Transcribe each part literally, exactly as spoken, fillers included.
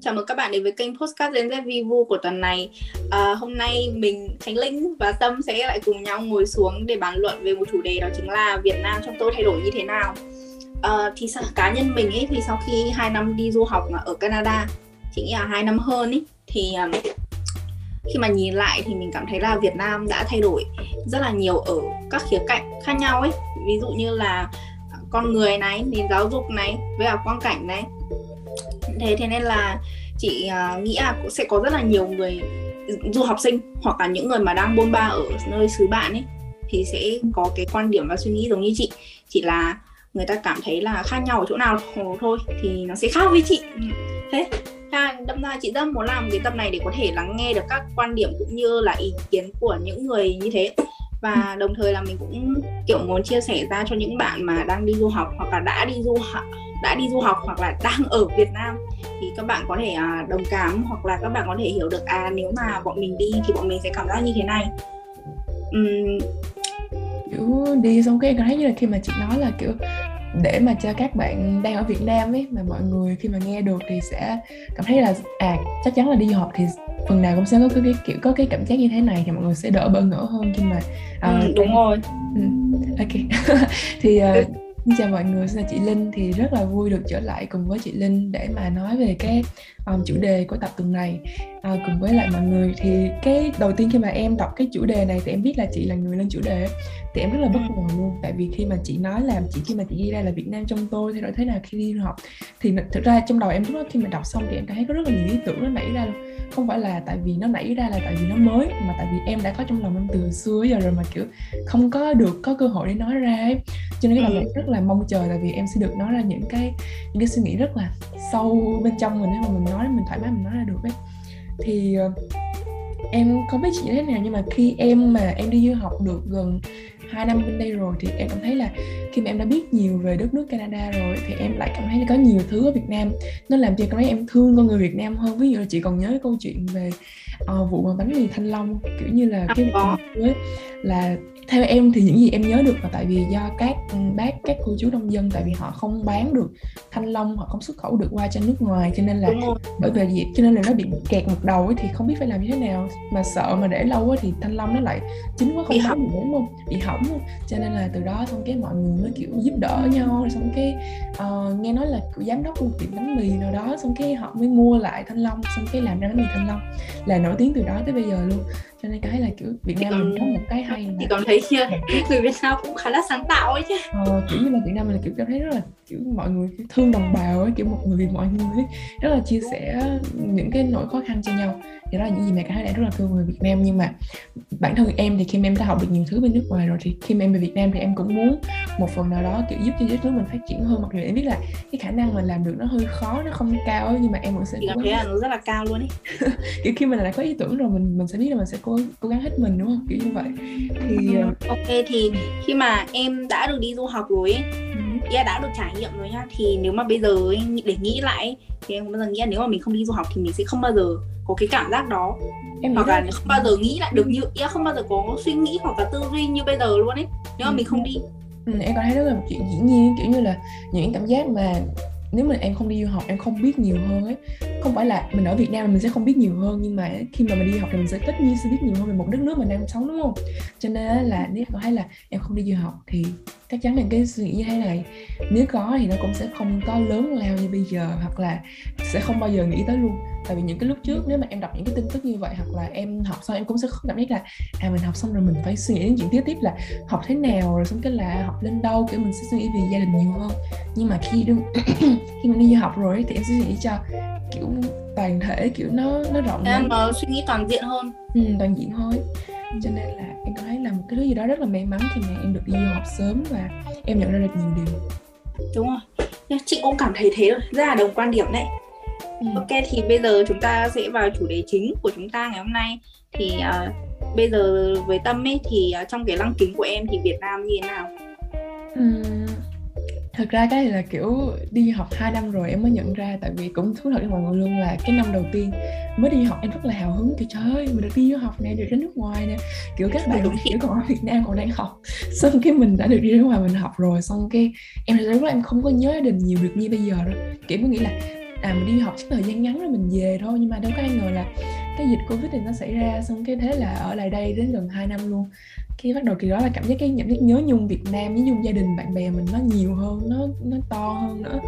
Chào mừng các bạn đến với kênh Postcast Daily Review của tuần này. à, Hôm nay mình, Khánh Linh và Tâm sẽ lại cùng nhau ngồi xuống để bàn luận về một chủ đề, đó chính là Việt Nam trong tôi thay đổi như thế nào. à, Thì sao, cá nhân mình ấy, thì sau khi hai năm đi du học ở Canada, chính là hai năm hơn ấy, thì um, khi mà nhìn lại thì mình cảm thấy là Việt Nam đã thay đổi rất là nhiều ở các khía cạnh khác nhau ấy. Ví dụ như là con người này, nền giáo dục này, với cả quang cảnh này. Thế thế nên là chị nghĩ là sẽ có rất là nhiều người du học sinh hoặc là những người mà đang bôn ba ở nơi xứ bạn ấy, thì sẽ có cái quan điểm và suy nghĩ giống như chị. Chỉ là người ta cảm thấy là khác nhau ở chỗ nào thôi thì nó sẽ khác với chị. Thế đâm ra chị rất muốn làm cái tập này để có thể lắng nghe được các quan điểm cũng như là ý kiến của những người như thế. Và đồng thời là mình cũng kiểu muốn chia sẻ ra cho những bạn mà đang đi du học hoặc là đã đi du học đã đi du học hoặc là đang ở Việt Nam, thì các bạn có thể đồng cảm hoặc là các bạn có thể hiểu được à nếu mà bọn mình đi thì bọn mình sẽ cảm giác như thế này. uhm. Kiểu đi xong cái thấy như là khi mà chị nói là kiểu để mà cho các bạn đang ở Việt Nam ấy, mà mọi người khi mà nghe được thì sẽ cảm thấy là à chắc chắn là đi du học thì phần nào cũng sẽ có cái kiểu có cái cảm giác như thế này, thì mọi người sẽ đỡ bỡ ngỡ hơn khi mà uh, ừ, đúng thì... rồi ừ. Ok. Thì uh... xin chào mọi người, xin là chị Linh. Thì rất là vui được trở lại cùng với chị Linh để mà nói về cái um, chủ đề của tập tuần này à, cùng với lại mọi người. Thì cái đầu tiên khi mà em đọc cái chủ đề này thì em biết là chị là người lên chủ đề, thì em rất là bất ngờ luôn. Tại vì khi mà chị nói là chị khi mà chị ghi ra là Việt Nam trong tôi thay đổi thế nào khi đi du học, thì thực ra trong đầu em lúc đó khi mà đọc xong thì em thấy có rất là nhiều ý tưởng nó nảy ra. Không phải là tại vì nó nảy ra là tại vì nó mới, mà tại vì em đã có trong lòng em từ xưa giờ rồi mà kiểu không có được có cơ hội để nói ra ấy. Cho nên là em rất là mong chờ, tại vì em sẽ được nói ra những cái những cái suy nghĩ rất là sâu bên trong mình ấy, mà mình nói mình thoải mái mình nói ra được ấy. Thì em không biết chị như thế nào, nhưng mà khi em mà em đi du học được gần hai năm bên đây rồi thì em cảm thấy là khi mà em đã biết nhiều về đất nước Canada rồi thì em lại cảm thấy có nhiều thứ ở Việt Nam nó làm cho cảm thấy em thương con người Việt Nam hơn. Ví dụ là chị còn nhớ câu chuyện về uh, vụ bánh mì Thanh Long, kiểu như là cái với là theo em thì những gì em nhớ được là tại vì do các bác các cô chú nông dân, tại vì họ không bán được Thanh Long, họ không xuất khẩu được qua cho nước ngoài, cho nên là bởi vì vậy cho nên là nó bị kẹt một đầu ấy, thì không biết phải làm như thế nào, mà sợ mà để lâu quá thì Thanh Long nó lại chín quá không bán được đúng không, bị hỏng. Cho nên là từ đó xong cái mọi người mới kiểu giúp đỡ nhau, xong cái uh, nghe nói là kiểu giám đốc một tiệm bánh mì nào đó, xong cái họ mới mua lại Thanh Long, xong cái làm ra bánh mì Thanh Long là nổi tiếng từ đó tới bây giờ luôn. Cho nên cái là kiểu Việt Nam còn, mình có một cái hay là chị còn thấy chưa, người Việt Nam cũng khá là sáng tạo ấy chứ. Ờ, kiểu như là Việt Nam mình là kiểu cảm thấy rất là kiểu mọi người kiểu thương đồng bào ấy, kiểu một người mọi người rất là chia sẻ những cái nỗi khó khăn cho nhau. Thì đó là những gì mà cảm thấy đã rất là thương người Việt Nam. Nhưng mà bản thân em thì khi mà em đã học được nhiều thứ bên nước ngoài rồi thì khi mà em về Việt Nam thì em cũng muốn một phần nào đó kiểu giúp cho đất nước mình phát triển hơn, mặc dù em biết là cái khả năng mình làm được nó hơi khó, nó không cao ấy, nhưng mà em vẫn sẽ cảm thấy là nó rất là cao luôn ấy. Kiểu khi mình đã có ý tưởng rồi mình mình sẽ biết là mình sẽ cố, cố gắng hết mình, đúng không, kiểu như vậy. Thì ừ, ok, thì khi mà em đã được đi du học rồi ấy, yeah, đã được trải nghiệm rồi nha, thì nếu mà bây giờ để nghĩ lại thì em bây giờ nghĩ là nếu mà mình không đi du học thì mình sẽ không bao giờ có cái cảm giác đó, em hoặc là không bao giờ nghĩ lại được như yeah, không bao giờ có suy nghĩ hoặc là tư duy như bây giờ luôn ấy, nếu mà ừ. mình không đi. Ừ, em có thấy đó là một chuyện dĩ nhiên, kiểu như là những cảm giác mà nếu mà em không đi du học em không biết nhiều hơn ấy. Không phải là mình ở Việt Nam mình sẽ không biết nhiều hơn, nhưng mà khi mà mình đi học thì mình sẽ tất nhiên sẽ biết nhiều hơn về một đất nước mình đang sống, đúng không. Cho nên là nếu có thấy là em không đi du học thì chắc chắn là cái suy nghĩ như thế này nếu có thì nó cũng sẽ không có lớn lao như bây giờ, hoặc là sẽ không bao giờ nghĩ tới luôn. Tại vì những cái lúc trước nếu mà em đọc những cái tin tức như vậy, hoặc là em học xong em cũng sẽ không cảm giác là à mình học xong rồi mình phải suy nghĩ đến chuyện tiếp tiếp là học thế nào, rồi xong cái là học lên đâu, kiểu mình sẽ suy nghĩ về gia đình nhiều hơn. Nhưng mà khi đương, khi mình đi du học rồi thì em sẽ suy nghĩ cho kiểu toàn thể, kiểu nó nó rộng em lắm, suy nghĩ toàn diện hơn. Ừ, toàn diện thôi. Cho nên là em cảm thấy là một cái thứ gì đó rất là may mắn khi mà em được đi du học sớm và em nhận ra được nhiều điều. Đúng rồi, chị cũng cảm thấy thế rồi, rất là đồng quan điểm đấy. Ừ. Ok, thì bây giờ chúng ta sẽ vào chủ đề chính của chúng ta ngày hôm nay. Thì uh, bây giờ với Tâm ấy, thì uh, trong cái lăng kính của em thì Việt Nam như thế nào? Ừ. Thật ra cái này là kiểu đi học hai năm rồi em mới nhận ra. Tại vì cũng thú thật với mọi người luôn là cái năm đầu tiên mới đi học em rất là hào hứng. Kiểu trời ơi, mình được đi du học này, được đến nước ngoài nè. Kiểu các bạn cũng kiểu còn ở Việt Nam còn đang học, xong cái mình đã được đi ra ngoài mình học rồi. Xong cái em thật ra lúc đó em không có nhớ đến nhiều việc như bây giờ đó. Kiểu mới nghĩ là à mình đi học chắc thời gian ngắn rồi mình về thôi. Nhưng mà đâu có ai ngờ là cái dịch Covid thì nó xảy ra. Xong cái thế là ở lại đây đến gần hai năm luôn. Cái bắt đầu kỳ đó là cảm giác cái cảm giác nhớ nhung Việt Nam, nhớ nhung gia đình bạn bè mình nó nhiều hơn, nó nó to hơn nữa.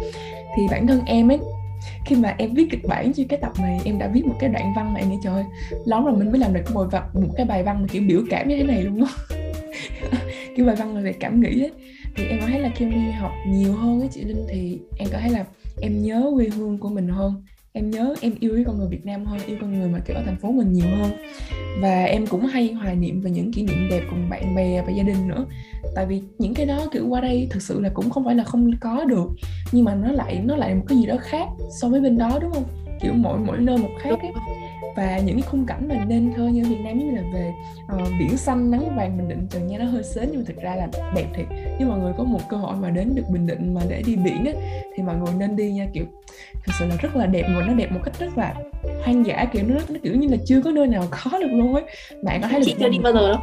Thì bản thân em ấy, khi mà em viết kịch bản cho cái tập này, em đã viết một cái đoạn văn mà em nghĩ trời ơi, lắm rồi mình mới làm được một, một cái bài văn mà kiểu biểu cảm như thế này luôn á. Cái bài văn là về cảm nghĩ ấy. Thì em có thấy là khi em đi học nhiều hơn ấy chị Linh, thì em có thấy là em nhớ quê hương của mình hơn. Em nhớ em yêu cái con người Việt Nam hơn, yêu con người mà kiểu ở thành phố mình nhiều hơn. Và em cũng hay hoài niệm về những kỷ niệm đẹp cùng bạn bè và gia đình nữa. Tại vì những cái đó kiểu qua đây thực sự là cũng không phải là không có được. Nhưng mà nó lại nó lại một cái gì đó khác so với bên đó, đúng không? Kiểu mỗi mỗi nơi một khác ấy. Và những cái khung cảnh mà nên thơ như Việt Nam như là về uh, biển xanh, nắng vàng Bình Định, trời nha nó hơi sến nhưng mà thực ra là đẹp thiệt. Nếu mọi người có một cơ hội mà đến được Bình Định mà để đi biển ấy, thì mọi người nên đi nha, kiểu thực sự là rất là đẹp. Và nó đẹp một cách rất là hoang dã, kiểu nó, nó kiểu như là chưa có nơi nào có được luôn ấy. Bạn có thấy là chị chưa đi bao giờ đâu,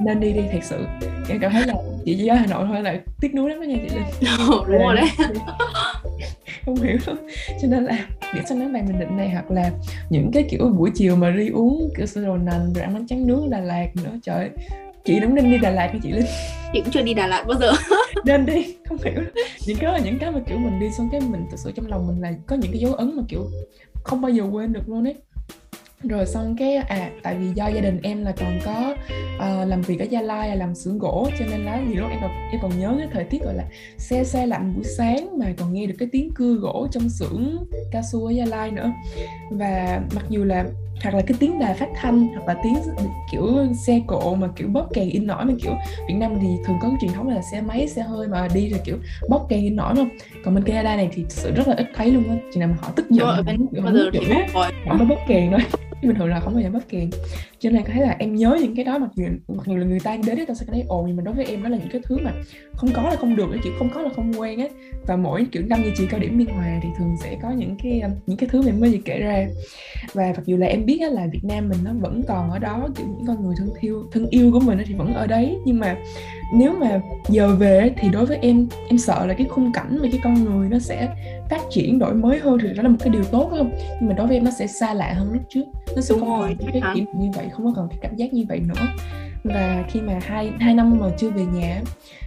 nên đi đi thật sự. Em cảm thấy là chị chỉ ở Hà Nội thôi là tiếc nuối lắm đó nha chị Linh. Đúng rồi đấy. Không hiểu lắm. Cho nên là biển xanh nắng vàng Bình Định này, hoặc là những cái kiểu buổi chiều mà đi uống kiểu sữa đậu nành rồi ăn bánh tráng nướng Đà Lạt nữa, trời ơi. Chị đúng nên đi Đà Lạt nha chị Linh. Chị cũng chưa đi Đà Lạt bao giờ. Nên đi, không hiểu. Những cái là những cái mà kiểu mình đi xong cái mình thực sự trong lòng mình là có những cái dấu ấn mà kiểu không bao giờ quên được luôn ấy. Rồi xong cái à tại vì do gia đình em là còn có uh, làm việc ở Gia Lai là làm xưởng gỗ, cho nên là nhiều lúc em còn em còn nhớ cái thời tiết gọi là se se lạnh buổi sáng mà còn nghe được cái tiếng cưa gỗ trong xưởng cao su ở Gia Lai nữa. Và mặc dù là hoặc là cái tiếng đài phát thanh, hoặc là tiếng kiểu xe cộ mà kiểu bóp kèn in nổi, mà kiểu Việt Nam thì thường có cái truyền thống là xe máy, xe hơi mà đi là kiểu bóp kèn in nổi, không? Còn bên Canada này thì thực sự rất là ít thấy luôn á. Chỉ nào mà họ tức giận, họ tức giận, họ mới bóp kèn thôi. Bình thường là không bao giờ bóp kèn. Cho nên thấy là em nhớ những cái đó, mặc dù mặc dù là người ta đến đấy tao sẽ thấy ồn, nhưng mà đối với em đó là những cái thứ mà không có là không được, kiểu không có là không quen á. Và mỗi kiểu năm như chị cao điểm biên hòa thì thường sẽ có những cái những cái thứ mình mới kể ra. Và mặc dù là em biết á, là Việt Nam mình nó vẫn còn ở đó, kiểu những con người thân yêu thân yêu của mình thì vẫn ở đấy, nhưng mà nếu mà giờ về thì đối với em em sợ là cái khung cảnh và cái con người nó sẽ phát triển đổi mới hơn, thì đó là một cái điều tốt không, nhưng mà đối với em nó sẽ xa lạ hơn lúc trước, nó sẽ không còn cái kỷ niệm như vậy, không có còn cái cảm giác như vậy nữa. Và khi mà hai hai năm mà chưa về nhà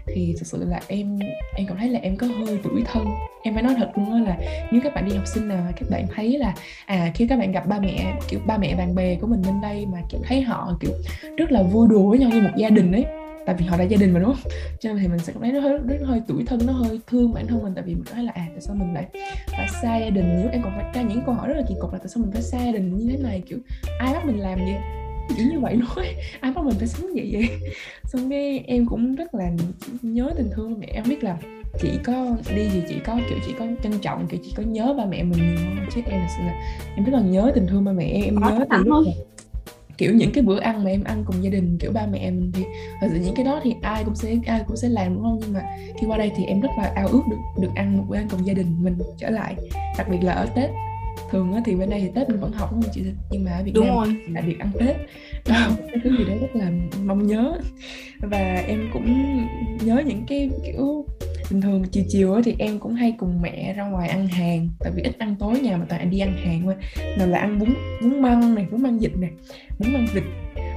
thì thực sự là em em cảm thấy là em có hơi tủi thân. Em phải nói thật luôn đó là nếu các bạn đi học sinh nào mà các bạn thấy là à khi các bạn gặp ba mẹ, kiểu ba mẹ bạn bè của mình bên đây mà kiểu thấy họ kiểu rất là vui đùa với nhau như một gia đình ấy, tại vì họ đã gia đình mà, đúng không? Cho nên thì mình sẽ cảm thấy nó hơi, nó hơi tủi thân, nó hơi thương bản thân mình. Tại vì mình nói là à tại sao mình lại phải xa gia đình, nếu em còn phải ra những câu hỏi rất là kỳ cục là tại sao mình phải xa gia đình như thế này, kiểu ai bắt mình làm gì kiểu như vậy nói, ai bắt mình phải sống vậy vậy. Xong cái em cũng rất là nhớ tình thương mẹ. Em biết là chị có đi gì, chị có kiểu chị có trân trọng, kiểu chị có nhớ ba mẹ mình nhiều hơn. Chứ em thật sự là em rất là nhớ tình thương ba mẹ em. Em nhớ từ lúc kiểu những cái bữa ăn mà em ăn cùng gia đình kiểu ba mẹ mình, thì thật sự những cái đó thì ai cũng sẽ ai cũng sẽ làm, đúng không? Nhưng mà khi qua đây thì em rất là ao ước được được ăn một bữa ăn cùng gia đình mình trở lại, đặc biệt là ở Tết. Thường thì bên đây thì Tết mình vẫn học, đúng không chị? Nhưng mà ở Việt Nam là việc ăn Tết, đó là cái thứ gì đó rất là mong nhớ. Và em cũng nhớ những cái kiểu bình thường chiều chiều thì em cũng hay cùng mẹ ra ngoài ăn hàng, tại vì ít ăn tối nhà mà toàn đi ăn hàng thôi. Nào là ăn bún bún măng này, bún măng vịt này, bún măng vịt,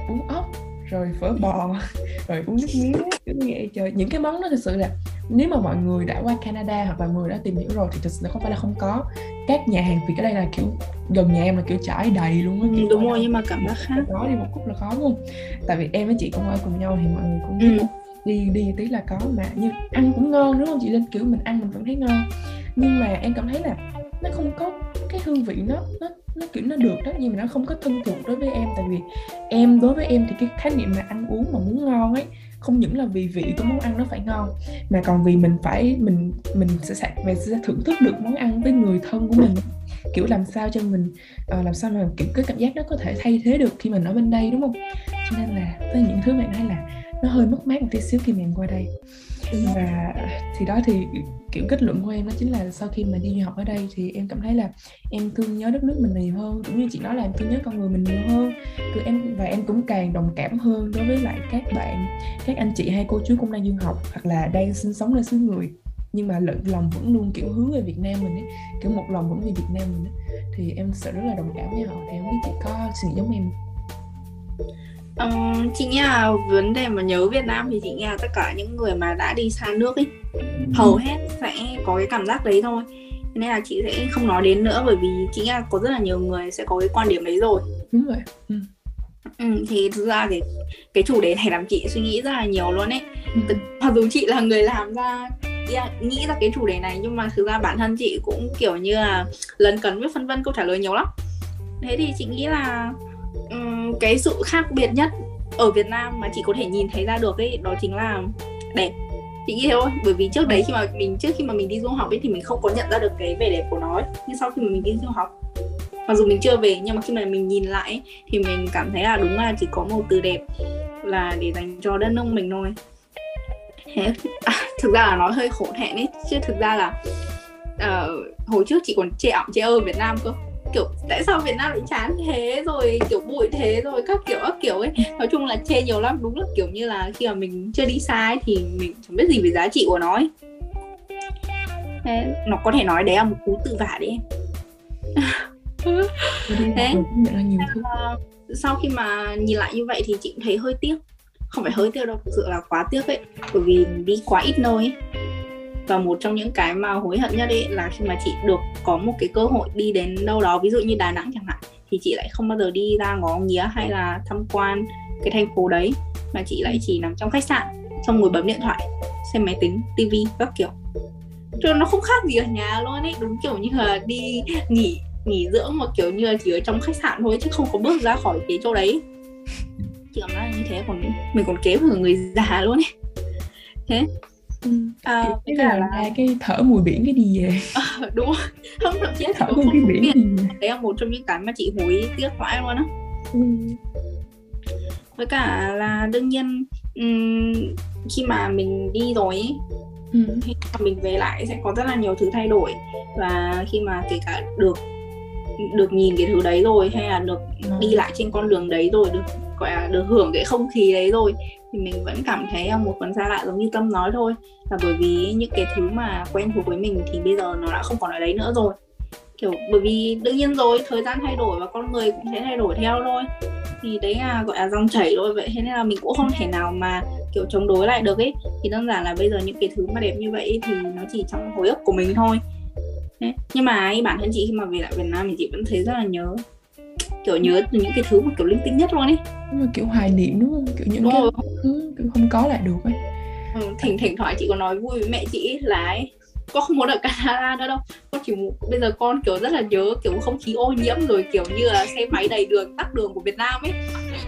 bún ốc, rồi phở bò, rồi uống nước mía, kiểu như trời. Những cái món đó thực sự là nếu mà mọi người đã qua Canada hoặc là mọi người đã tìm hiểu rồi thì thực sự là không phải là không có. Các nhà hàng Việt ở đây là kiểu gần nhà em là kiểu trải đầy luôn á. Ừ, đúng rồi, nhưng mà cảm giác khác. Có đi một cúp là có luôn. Tại vì em với chị cũng ở cùng nhau thì mọi người cũng ừ. đi đi tí là có, mà nhưng ăn cũng ngon, đúng không chị Linh? Kiểu mình ăn mình vẫn thấy ngon. Nhưng mà em cảm thấy là nó không có cái hương vị nó nó nó kiểu nó được đó, nhưng mà nó không có thân thuộc đối với em. Tại vì em đối với em thì cái khái niệm mà ăn uống mà muốn ngon ấy, không những là vì vị của món ăn nó phải ngon, mà còn vì mình phải mình mình sẽ mình sẽ thưởng thức được món ăn với người thân của mình, kiểu làm sao cho mình uh, làm sao mà kiểu cái cảm giác đó có thể thay thế được khi mình ở bên đây, đúng không? Cho nên là tới những thứ bạn nói là nó hơi mất mát một tí xíu khi mình qua đây. Và thì đó, thì kiểu kết luận của em đó chính là sau khi mà đi du học ở đây thì em cảm thấy là em thương nhớ đất nước mình nhiều hơn, cũng như chị nói là em thương nhớ con người mình nhiều hơn. Cứ em và em cũng càng đồng cảm hơn đối với lại các bạn, các anh chị hay cô chú cũng đang du học hoặc là đang sinh sống nơi xứ người, nhưng mà lòng vẫn luôn kiểu hướng về Việt Nam mình ấy, kiểu một lòng vẫn về Việt Nam mình ấy. Thì em sẽ rất là đồng cảm với họ. Thì không biết chị có suy nghĩ giống em? Ờ, chị nghĩ là vấn đề mà nhớ Việt Nam thì chị nghĩ là tất cả những người mà đã đi xa nước ấy, hầu hết sẽ có cái cảm giác đấy thôi. Nên là chị sẽ không nói đến nữa, bởi vì chị nghĩ là có rất là nhiều người sẽ có cái quan điểm đấy rồi. Đúng rồi. Ừ. Ừ, thì thực ra cái, cái chủ đề này làm chị suy nghĩ rất là nhiều luôn ấy. Ừ. Mặc dù chị là người làm ra nghĩ ra cái chủ đề này, nhưng mà thực ra bản thân chị cũng kiểu như là lấn cấn với phân vân câu trả lời nhiều lắm. Thế thì chị nghĩ là um, cái sự khác biệt nhất ở Việt Nam mà chị có thể nhìn thấy ra được ấy, đó chính là đẹp. Chị nghĩ thế thôi, bởi vì trước đấy khi mà mình trước khi mà mình đi du học ấy thì mình không có nhận ra được cái vẻ đẹp của nó ấy. Nhưng sau khi mà mình đi du học, mặc dù mình chưa về, nhưng mà khi mà mình nhìn lại ấy, thì mình cảm thấy là đúng là chỉ có một từ đẹp là để dành cho đất nước mình thôi. À, thực ra là nó hơi khổ hẹn ấy, chứ thực ra là uh, hồi trước chị còn chê ỏng chê ơ Việt Nam cơ, kiểu tại sao Việt Nam lại chán thế rồi, kiểu bụi thế rồi các kiểu các kiểu ấy. Nói chung là chê nhiều lắm, đúng là kiểu như là khi mà mình chưa đi xa ấy, thì mình chẳng biết gì về giá trị của nó ấy. Thế, nó có thể nói đấy là một cú tự vả đấy em. Thế sau khi mà nhìn lại như vậy thì chị cũng thấy hơi tiếc. Không phải hơi tiếc đâu, thực sự là quá tiếc ấy. Bởi vì đi quá ít nơi ấy. Và một trong những cái mà hối hận nhất ấy là khi mà chị được có một cái cơ hội đi đến đâu đó, ví dụ như Đà Nẵng chẳng hạn, thì chị lại không bao giờ đi ra ngó nghía hay là tham quan cái thành phố đấy, mà chị lại chỉ nằm trong khách sạn, xong ngồi bấm điện thoại, xem máy tính, tivi, các kiểu. Chứ nó không khác gì ở nhà luôn ấy. Đúng kiểu như là đi nghỉ nghỉ dưỡng mà kiểu như là chỉ ở trong khách sạn thôi, chứ không có bước ra khỏi cái chỗ đấy. Chị cảm giác như thế, còn mình còn kém hơn người già luôn ấy. Thế à, cái là, là cái thở mùi biển cái đi về à, đúng không, thậm chí thở mùi cái biển đi. Đấy là một trong những cái mà chị hối tiếc mãi luôn á. Ừ. Với cả là đương nhiên um, khi mà mình đi rồi ấy, ừ. khi mà mình về lại sẽ có rất là nhiều thứ thay đổi, và khi mà kể cả được được nhìn cái thứ đấy rồi, hay là được ừ. đi lại trên con đường đấy rồi, được gọi là được hưởng cái không khí đấy rồi, thì mình vẫn cảm thấy một phần xa lạ, giống như Tâm nói thôi, là bởi vì những cái thứ mà quen thuộc với mình thì bây giờ nó đã không còn ở đấy nữa rồi. Kiểu bởi vì đương nhiên rồi, thời gian thay đổi và con người cũng sẽ thay đổi theo thôi, thì đấy là gọi là dòng chảy thôi. Vậy thế nên là mình cũng không thể nào mà kiểu chống đối lại được ấy. Thì đơn giản là bây giờ những cái thứ mà đẹp như vậy thì nó chỉ trong hồi ức của mình thôi. Thế. Nhưng mà ấy, bản thân chị khi mà về lại Việt Nam thì chị vẫn thấy rất là nhớ, kiểu nhớ từ những cái thứ mà kiểu linh tinh nhất luôn ấy. Đúng rồi, kiểu hoài niệm đúng không? Kiểu những đúng cái thứ kiểu không có lại được ấy. Ừ, thỉnh thỉnh thoảng chị có nói vui với mẹ chị là ấy, con không muốn ở Canada nữa đâu, con chỉ muốn, bây giờ con kiểu rất là nhớ kiểu không khí ô nhiễm rồi kiểu như là xe máy đầy đường, tắc đường của Việt Nam ấy.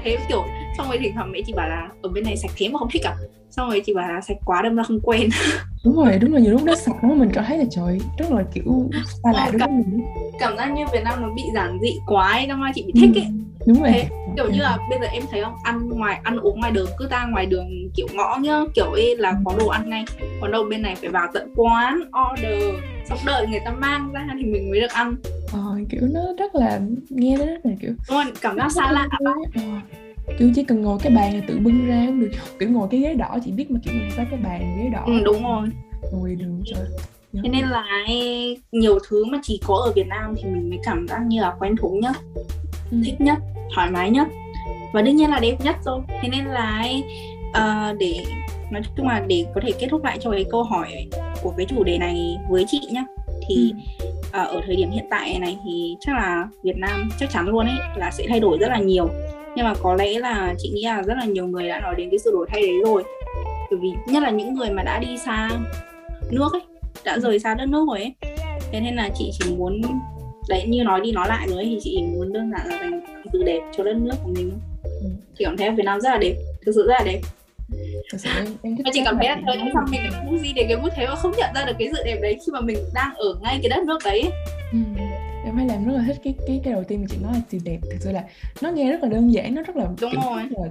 Thế kiểu xong rồi thỉnh thoảng mẹ chị bảo là ở bên này sạch thế mà không thích à, xong rồi chị bảo là sạch quá đâm ra không quen. Đúng rồi, đúng là nhiều lúc đó sạch lắm, mình cảm thấy là trời, rất là kiểu xa lạ đối với mình. Cảm giác như Việt Nam nó bị giản dị quá ấy, năm nay chị bị thích ấy. Ừ, đúng rồi. Thế, kiểu như là bây giờ em thấy không, ăn ngoài ăn uống ngoài đường, cứ ra ngoài đường kiểu ngõ nhá, kiểu ấy là có đồ ăn ngay. Còn đâu bên này phải vào tận quán, order, xong đợi người ta mang ra thì mình mới được ăn. Ờ, kiểu nó rất là, nghe nó rất là kiểu rồi, cảm giác xa lạ. Kiểu chỉ cần ngồi cái bàn là tự bưng ra cũng được, kiểu ngồi cái ghế đỏ, chị biết mà kiểu ngồi ra cái bàn ghế đỏ. Ừ, đúng rồi. Ngồi đường trời. Thế nên là nhiều thứ mà chỉ có ở Việt Nam thì mình mới cảm giác như là quen thuộc nhất, ừ. thích nhất, thoải mái nhất, và đương nhiên là đẹp nhất rồi. Thế nên là uh, để nói chung là để có thể kết thúc lại cho cái câu hỏi của cái chủ đề này với chị nhá, thì ừ. uh, ở thời điểm hiện tại này thì chắc là Việt Nam chắc chắn luôn ấy là sẽ thay đổi rất là nhiều. Nhưng mà có lẽ là chị nghĩ là rất là nhiều người đã nói đến cái sự đổi thay đấy rồi. Bởi vì nhất là những người mà đã đi xa nước ấy, đã rời xa đất nước rồi ấy. Thế nên là chị chỉ muốn, đấy như nói đi nói lại rồi ấy, thì chị muốn đơn giản là dành từ đẹp cho đất nước của mình. Ừ. Chị cảm thấy Việt Nam rất là đẹp, thực sự rất là đẹp. Mà chị cảm thấy là thời gian sau mình lại muốn gì để cái bút thế mà không nhận ra được cái sự đẹp đấy khi mà mình đang ở ngay cái đất nước đấy ấy. Ừ. Em thấy làm rất là thích cái cái cái đầu tiên mà chị nói là từ đẹp. Thực sự là nó nghe rất là đơn giản, nó rất là, đúng rồi. Rất là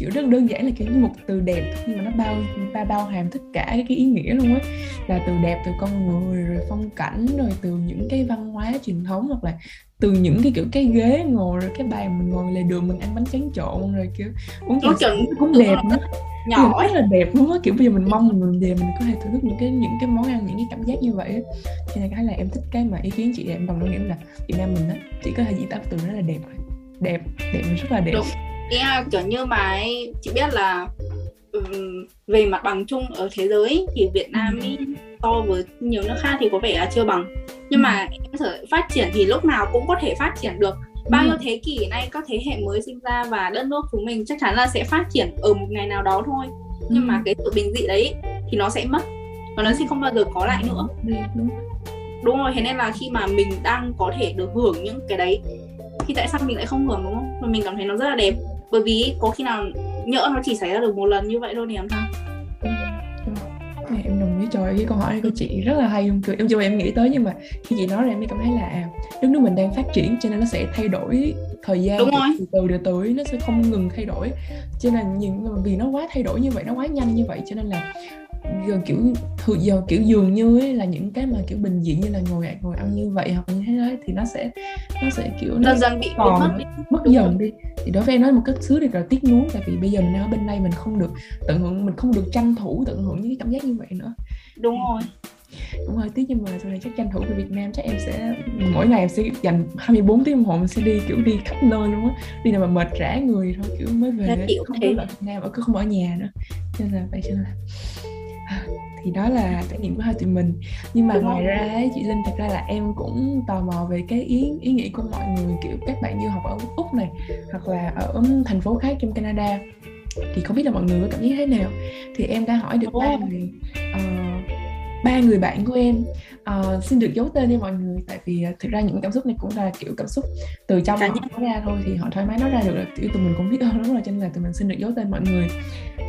kiểu rất đơn giản là kiểu như một từ đẹp nhưng mà nó bao bao, bao hàm tất cả cái ý nghĩa luôn ấy, là từ đẹp, từ con người, rồi phong cảnh, rồi từ những cái văn hóa truyền thống, hoặc là từ những cái kiểu cái ghế ngồi, rồi cái bàn mình ngồi lề đường mình ăn bánh tráng trộn, rồi kiểu uống trà sữa cũng đẹp nữa, nhỏ rất là đẹp luôn á. Kiểu bây giờ mình mong mình mình về mình có thể thưởng thức những cái những cái món ăn, những cái cảm giác như vậy. Cho nên cái là em thích cái mà ý kiến chị em đồng quan điểm là Việt Nam mình á, chỉ có thể diễn tả từ nó là đẹp, đẹp, đẹp rất là đẹp. Đúng. Yeah, kiểu như mà ấy, chị biết là um, về mặt bằng chung ở thế giới thì Việt Nam ấy, so với nhiều nước khác thì có vẻ là chưa bằng. Nhưng mà phát triển thì lúc nào cũng có thể phát triển được. Bao nhiêu thế kỷ nay các thế hệ mới sinh ra và đất nước chúng mình chắc chắn là sẽ phát triển ở một ngày nào đó thôi. Nhưng mà cái sự bình dị đấy thì nó sẽ mất, và nó sẽ không bao giờ có lại nữa. Đúng rồi, thế nên là khi mà mình đang có thể được hưởng những cái đấy thì tại sao mình lại không hưởng, đúng không? Và mình cảm thấy nó rất là đẹp. Bởi vì có khi nào nhỡ nó chỉ xảy ra được một lần như vậy thôi thì làm sao? Em đồng ý. Trời ơi, cái câu hỏi này của chị rất là hay luôn. Em chưa bao em nghĩ tới, nhưng mà khi chị nói ra em mới cảm thấy là đất nước mình đang phát triển, cho nên nó sẽ thay đổi thời gian từ từ từ từ, nó sẽ không ngừng thay đổi. Cho nên nhưng vì nó quá thay đổi như vậy, nó quá nhanh như vậy, cho nên là giờ kiểu thường giờ kiểu dường như ấy, là những cái mà kiểu bình dị như là ngồi ngồi ăn như vậy hoặc như thế đấy thì nó sẽ nó sẽ kiểu nó dần bị còn mất, mất dần đi. Thì đối với em nói một cái thứ thì là tiếc nuối, tại vì bây giờ mình ở bên đây mình không được tận hưởng, mình không được tranh thủ tận hưởng những cái cảm giác như vậy nữa. Đúng rồi, cũng hơi tiếc, nhưng mà sau này chắc tranh thủ về Việt Nam chắc em sẽ mỗi ngày em sẽ dành hai mươi bốn tiếng đồng hồ mình sẽ đi kiểu đi khắp nơi luôn á, đi nào mà mệt rã người thôi kiểu mới về đấy, không thể ở Việt Nam ở cứ không ở nhà nữa, cho nên là vậy. Cho nên là thì đó là trải nghiệm của hai tụi mình. Nhưng mà đúng ngoài rồi. Ra chị Linh, thật ra là em cũng tò mò về cái ý ý nghĩ của mọi người, kiểu các bạn du học ở Úc này hoặc là ở thành phố khác trong Canada thì không biết là mọi người có cảm giác thế nào. Thì em đã hỏi được ba người uh, ba người bạn của em, uh, xin được giấu tên đi mọi người, tại vì thực ra những cảm xúc này cũng là kiểu cảm xúc từ trong họ nói ra thôi, thì họ thoải mái nói ra được là kiểu tụi mình cũng biết ơn lắm rồi, cho nên là tụi mình xin được giấu tên mọi người.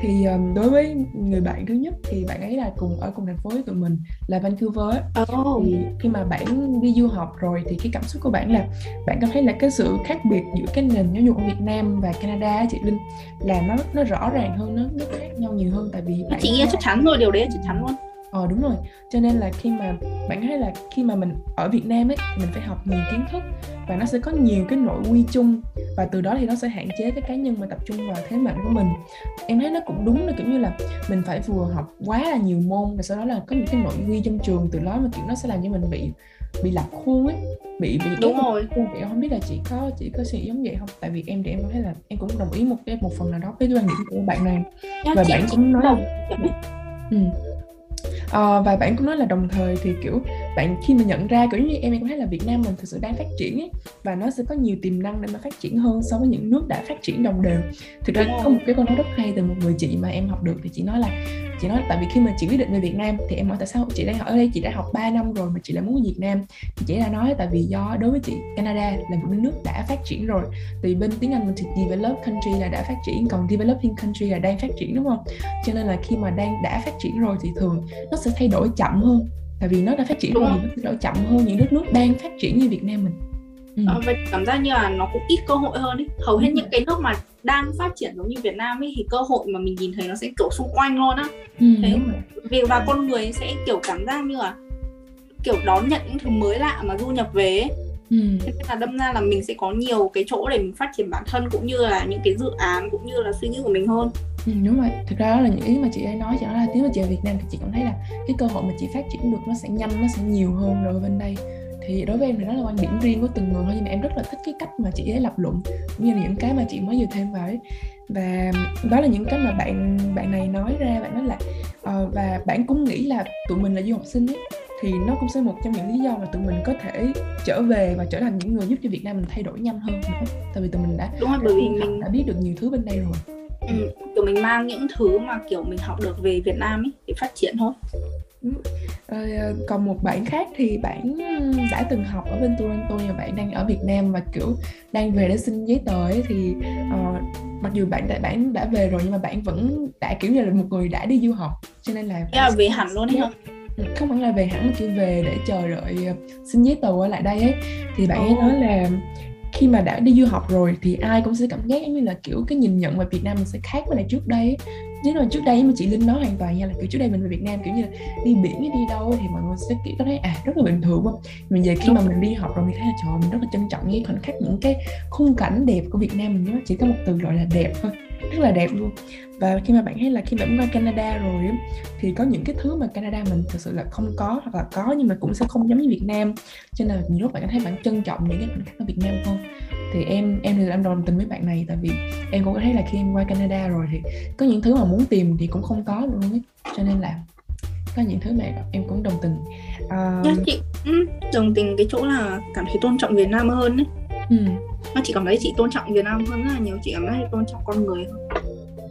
Thì um, đối với người bạn thứ nhất thì bạn ấy là cùng ở cùng thành phố với tụi mình là Vancouver. Oh. Thì khi mà bạn đi du học rồi thì cái cảm xúc của bạn là bạn cảm thấy là cái sự khác biệt giữa cái nền giáo dục của Việt Nam và Canada, chị Linh, là nó nó rõ ràng hơn, nó nó khác nhau nhiều hơn, tại vì chị nghe chắc chắn rồi, điều đấy chắc chắn luôn. Ờ đúng rồi, cho nên là khi mà bạn thấy là khi mà mình ở Việt Nam ấy thì mình phải học nhiều kiến thức và nó sẽ có nhiều cái nội quy chung, và từ đó thì nó sẽ hạn chế cái cá nhân mà tập trung vào thế mạnh của mình. Em thấy nó cũng đúng, là kiểu như là mình phải vừa học quá là nhiều môn và sau đó là có những cái nội quy trong trường, từ đó mà kiểu nó sẽ làm cho mình bị bị lạc khuôn ấy, bị bị đúng rồi. Em không biết là chị có chị có suy nghĩ giống vậy không? Tại vì em thì em thấy là em cũng đồng ý một cái một phần nào đó với quan điểm của bạn này, và chị, bạn cũng nói là ừ. Uh, và bạn cũng nói là đồng thời thì kiểu bạn khi mà nhận ra kiểu như em em cũng thấy là Việt Nam mình thực sự đang phát triển ấy, và nó sẽ có nhiều tiềm năng để mà phát triển hơn so với những nước đã phát triển đồng đều. Thực ra có một cái câu nói rất hay từ một người chị mà em học được, thì chị nói là chị nói là, tại vì khi mà chị quyết định về Việt Nam thì em hỏi tại sao chị đang ở đây, chị đã học ba năm rồi mà chị lại muốn Việt Nam, thì chị đã nói tại vì do đối với chị Canada là một nước đã phát triển rồi, thì bên tiếng Anh mình thì developed country là đã phát triển, còn developing country là đang phát triển, đúng không? Cho nên là khi mà đang đã phát triển rồi thì thường nó sẽ thay đổi chậm hơn, tại vì nó đã phát triển rồi thì nó sẽ đổi chậm hơn những đất nước đang phát triển như Việt Nam mình. Ừ. Ờ, và cảm giác như là nó cũng ít cơ hội hơn ấy. Hầu hết những cái nước mà đang phát triển giống như Việt Nam ấy thì cơ hội mà mình nhìn thấy nó sẽ kiểu xung quanh luôn á. Ừ, thế vì và con người sẽ kiểu cảm giác như là kiểu đón nhận những thứ mới lạ mà du nhập về ấy. Ừ. Thế nên là đâm ra là mình sẽ có nhiều cái chỗ để mình phát triển bản thân cũng như là những cái dự án cũng như là suy nghĩ của mình hơn. Ừ, đúng rồi, thực ra đó là những ý mà chị ấy nói, chị nói là tiếng mà chị ở Việt Nam thì chị cảm thấy là cái cơ hội mà chị phát triển được nó sẽ nhanh, nó sẽ nhiều hơn rồi bên đây. Thì đối với em thì đó là quan điểm riêng của từng người thôi, nhưng mà em rất là thích cái cách mà chị ấy lập luận cũng như là những cái mà chị mới vừa thêm vào ấy. Và đó là những cái mà bạn bạn này nói ra, bạn nói là uh, và bạn cũng nghĩ là tụi mình là du học sinh ấy, thì nó cũng sẽ một trong những lý do mà tụi mình có thể trở về và trở thành những người giúp cho Việt Nam mình thay đổi nhanh hơn nữa, tại vì tụi mình đã đúng rồi, bởi vì mình đã biết được nhiều thứ bên đây rồi. Ừ, kiểu mình mang những thứ mà kiểu mình học được về Việt Nam ấy để phát triển thôi. À, còn một bạn khác thì bạn đã từng học ở bên Toronto nhưng bạn đang ở Việt Nam và kiểu đang về để xin giấy tờ ấy, thì uh, mặc dù bạn đã, bạn đã về rồi nhưng mà bạn vẫn đã kiểu như là một người đã đi du học, cho nên là yeah, về hẳn luôn đấy không? Không hẳn là về hẳn mà kiểu về để chờ đợi xin giấy tờ ở lại đây ấy. Thì bạn oh. ấy nói là khi mà đã đi du học rồi thì ai cũng sẽ cảm giác như là kiểu cái nhìn nhận về Việt Nam mình sẽ khác với lại trước đây. Nếu mà trước đây mà chị Linh nói hoàn toàn nha, là kiểu trước đây mình về Việt Nam kiểu như là đi biển hay đi đâu thì mọi người sẽ kiểu có thấy à rất là bình thường. Mình về khi mà mình đi học rồi mình thấy là trời, mình rất là trân trọng những khoảnh khắc, những cái khung cảnh đẹp của Việt Nam mình. Chỉ có một từ gọi là đẹp thôi, rất là đẹp luôn. Và khi mà bạn thấy là khi bạn qua Canada rồi thì có những cái thứ mà Canada mình thực sự là không có, hoặc là có nhưng mà cũng sẽ không giống như Việt Nam, cho nên là nhiều lúc bạn thấy bạn trân trọng những cái khoảnh khắc ở Việt Nam hơn. Thì em em thì em đồng tình với bạn này, tại vì em cũng thấy là khi em qua Canada rồi thì có những thứ mà muốn tìm thì cũng không có luôn ấy, cho nên là có những thứ này em cũng đồng tình. Uh... Yeah, chị đồng tình cái chỗ là cảm thấy tôn trọng Việt Nam hơn ấy. Ừ. Mà chị cảm thấy chị tôn trọng Việt Nam hơn rất là nhiều, chị cảm thấy tôn trọng con người hơn.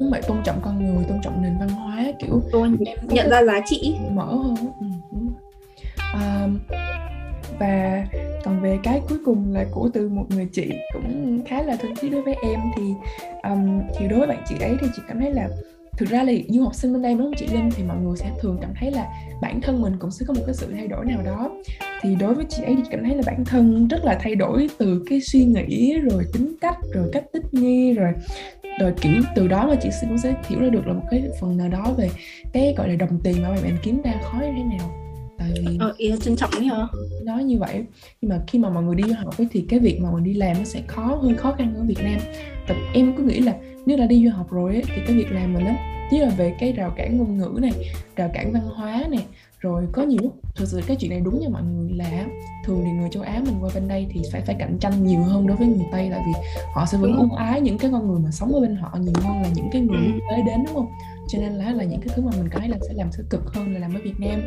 Đúng vậy, tôn trọng con người, tôn trọng nền văn hóa, kiểu tôn em nhận ra giá trị mở hơn. Ừ, đúng. Uh... Và còn về cái cuối cùng là của từ một người chị cũng khá là thân thiết đối với em, thì um, thì đối với bạn chị ấy thì chị cảm thấy là thực ra là du học sinh bên đây, đúng không chị Linh, thì mọi người sẽ thường cảm thấy là bản thân mình cũng sẽ có một cái sự thay đổi nào đó. Thì đối với chị ấy thì cảm thấy là bản thân rất là thay đổi từ cái suy nghĩ rồi tính cách rồi cách thích nghi rồi rồi kiểu từ đó mà chị cũng sẽ hiểu ra được là một cái phần nào đó về cái gọi là đồng tiền mà bạn kiếm ra khó như thế nào. Ờ, ý là trân trọng ấy hả? Nói như vậy. Nhưng mà khi mà mọi người đi du học ấy, thì cái việc mà mình đi làm nó sẽ khó, hơi khó khăn ở Việt Nam. Thật em cứ nghĩ là nếu là đi du học rồi ấy, thì cái việc làm mình á, chứ là về cái rào cản ngôn ngữ này, rào cản văn hóa này, rồi có nhiều lúc thực sự cái chuyện này đúng nha mọi người, là thường thì người châu Á mình qua bên đây thì phải phải cạnh tranh nhiều hơn đối với người Tây, tại vì họ sẽ vẫn ưu ái những cái con người mà sống ở bên họ nhiều hơn là những cái người quốc tế đến, đúng không? Cho nên là là những cái thứ mà mình cái là sẽ làm sẽ cực hơn là làm ở Việt Nam.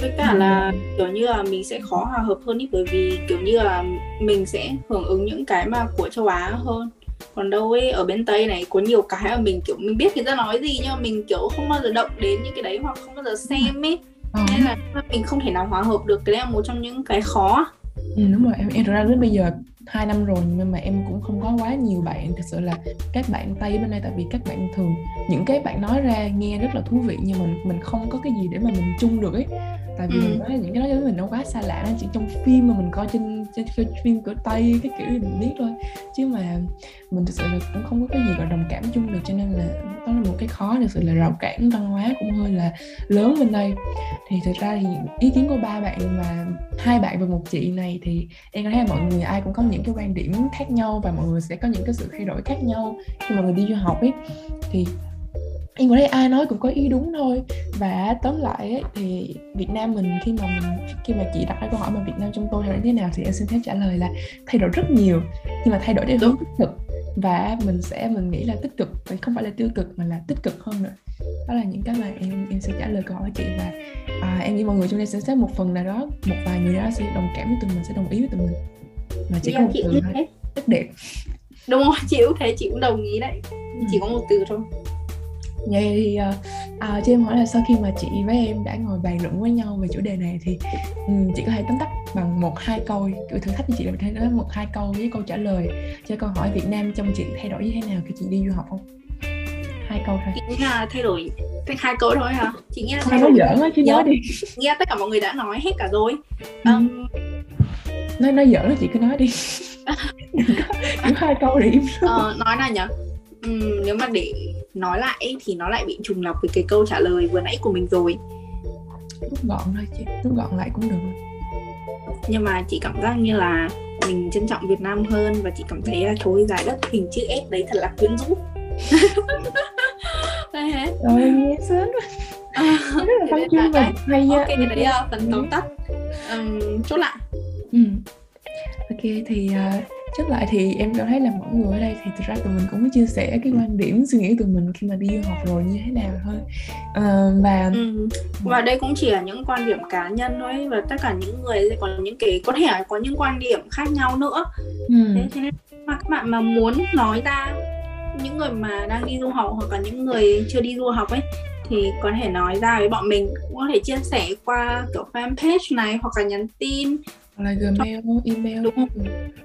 Với cả là kiểu như là mình sẽ khó hòa hợp hơn ý, bởi vì kiểu như là mình sẽ hưởng ứng những cái mà của châu Á hơn. Còn đâu ấy ở bên Tây này có nhiều cái mà mình kiểu mình biết người ta nói gì nhưng mà mình kiểu không bao giờ động đến những cái đấy hoặc không bao giờ xem ấy. À. Nên là mình không thể nào hòa hợp được, cái đấy là một trong những cái khó. Ừ, đúng rồi, em em ra đến bây giờ hai năm rồi nhưng mà em cũng không có quá nhiều bạn thực sự là các bạn Tây bên đây, tại vì các bạn thường những cái bạn nói ra nghe rất là thú vị nhưng mình mình không có cái gì để mà mình chung được ấy, tại vì ừ. mình nói những cái đó với mình nó quá xa lạ, nó chỉ trong phim mà mình coi trên trên, trên phim của Tây cái kiểu mình biết thôi, chứ mà mình thực sự là cũng không có cái gì gọi đồng cảm chung được, cho nên là đó là một cái khó thực sự là rào cản văn hóa cũng hơi là lớn bên đây. Thì thực ra thì ý kiến của ba bạn mà hai bạn và một chị này thì em thấy là mọi người ai cũng có những cái quan điểm khác nhau và mọi người sẽ có những cái sự thay đổi khác nhau khi mà người đi du học ấy, thì em có thấy ai nói cũng có ý đúng thôi. Và tóm lại ấy, thì Việt Nam mình khi mà mình khi mà chị đặt cái câu hỏi mà Việt Nam chúng tôi thay đổi thế nào thì em xin phép trả lời là thay đổi rất nhiều, nhưng mà thay đổi theo hướng tích cực, và mình sẽ mình nghĩ là tích cực thì không phải là tiêu cực mà là tích cực hơn nữa. Đó là những cái mà em em sẽ trả lời câu hỏi chị, và à, em nghĩ mọi người trong đây sẽ sẽ một phần nào đó, một vài người đó sẽ đồng cảm với tụi mình, sẽ đồng ý với tụi mình, mà chỉ có một từ thôi, rất đẹp. Đúng rồi, chị cũng thấy, chị cũng đồng ý đấy, ừ. Chỉ có một từ thôi. Vậy thì à, chị em hỏi là sau khi mà chị với em đã ngồi bàn luận với nhau về chủ đề này thì um, chị có thể tóm tắt bằng một hai câu, kiểu thử thách với chị là thế đó, một hai câu với câu trả lời cho câu hỏi Việt Nam trong chị thay đổi như thế nào khi chị đi du học không? Hai câu thôi. Chị nghĩ là thay đổi hai câu thôi hả? Chị nghĩ là thay đổi giỡn á, chứ nói đi. Nghe tất cả mọi người đã nói hết cả rồi. Um... Nói nói giỡn đó, chị cứ nói đi. Chỉ hai câu để im. Ờ, nói nào nhỉ? Uhm, nếu mà để nói lại thì nó lại bị trùng lặp với cái câu trả lời vừa nãy của mình rồi. Rút gọn thôi chị, rút gọn lại cũng được. Nhưng mà chị cảm giác như là mình trân trọng Việt Nam hơn, và chị cảm thấy là thôi giải đất hình chữ S đấy thật là quyến rũ. Đây hết. Rồi nghe sướng. Rất là phong chương mình. Hay nha. Ok, đấy là phần tóm tắt. Uhm, chốt lại. Ừ. Ok thì uh... Trước lại thì em cảm thấy là mọi người ở đây thì thực ra tụi mình cũng chia sẻ cái quan điểm, suy nghĩ tụi mình khi mà đi du học rồi như thế nào thôi. À, và ừ. và đây cũng chỉ là những quan điểm cá nhân thôi, và tất cả những người sẽ có những cái có thể có những quan điểm khác nhau nữa. Ừ. Thế, thế nên mà các bạn mà muốn nói ra, những người mà đang đi du học hoặc là những người chưa đi du học ấy, thì có thể nói ra với bọn mình, cũng có thể chia sẻ qua kiểu fanpage này hoặc là nhắn tin. Hoặc là Gmail, email, đúng không?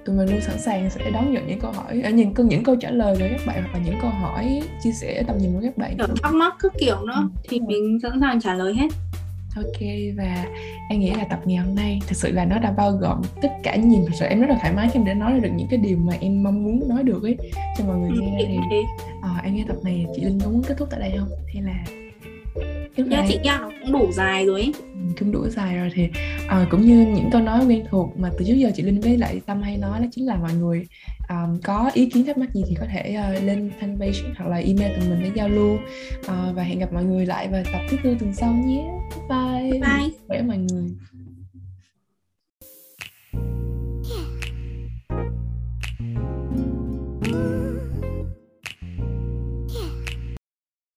Tụi mình luôn sẵn sàng sẽ đón nhận những câu hỏi, à, những, những câu trả lời của các bạn, hoặc là những câu hỏi chia sẻ tầm nhìn của các bạn, thắc mắc các kiểu nữa, ừ. Thì mình sẵn sàng trả lời hết. Ok, và em nghĩ là tập ngày hôm nay thật sự là nó đã bao gồm tất cả nhìn. Thật sự em rất là thoải mái khi em đã nói được những cái điều mà em mong muốn nói được ấy cho mọi người nghe. Thì à, em nghe tập này chị Linh có muốn kết thúc tại đây không? Hay là Thế là... chị nghe nó cũng đủ dài rồi ấy. Cũng đủ dài rồi thì à, cũng như những câu nói quen thuộc mà từ trước giờ chị Linh với lại Tâm hay nói, đó chính là mọi người um, có ý kiến thắc mắc gì thì có thể uh, lên fanpage hoặc là email tụi mình để giao lưu. Uh, và hẹn gặp mọi người lại vào tập thứ tư tuần sau nhé. Bye bye. Bye. Khỏe mọi người.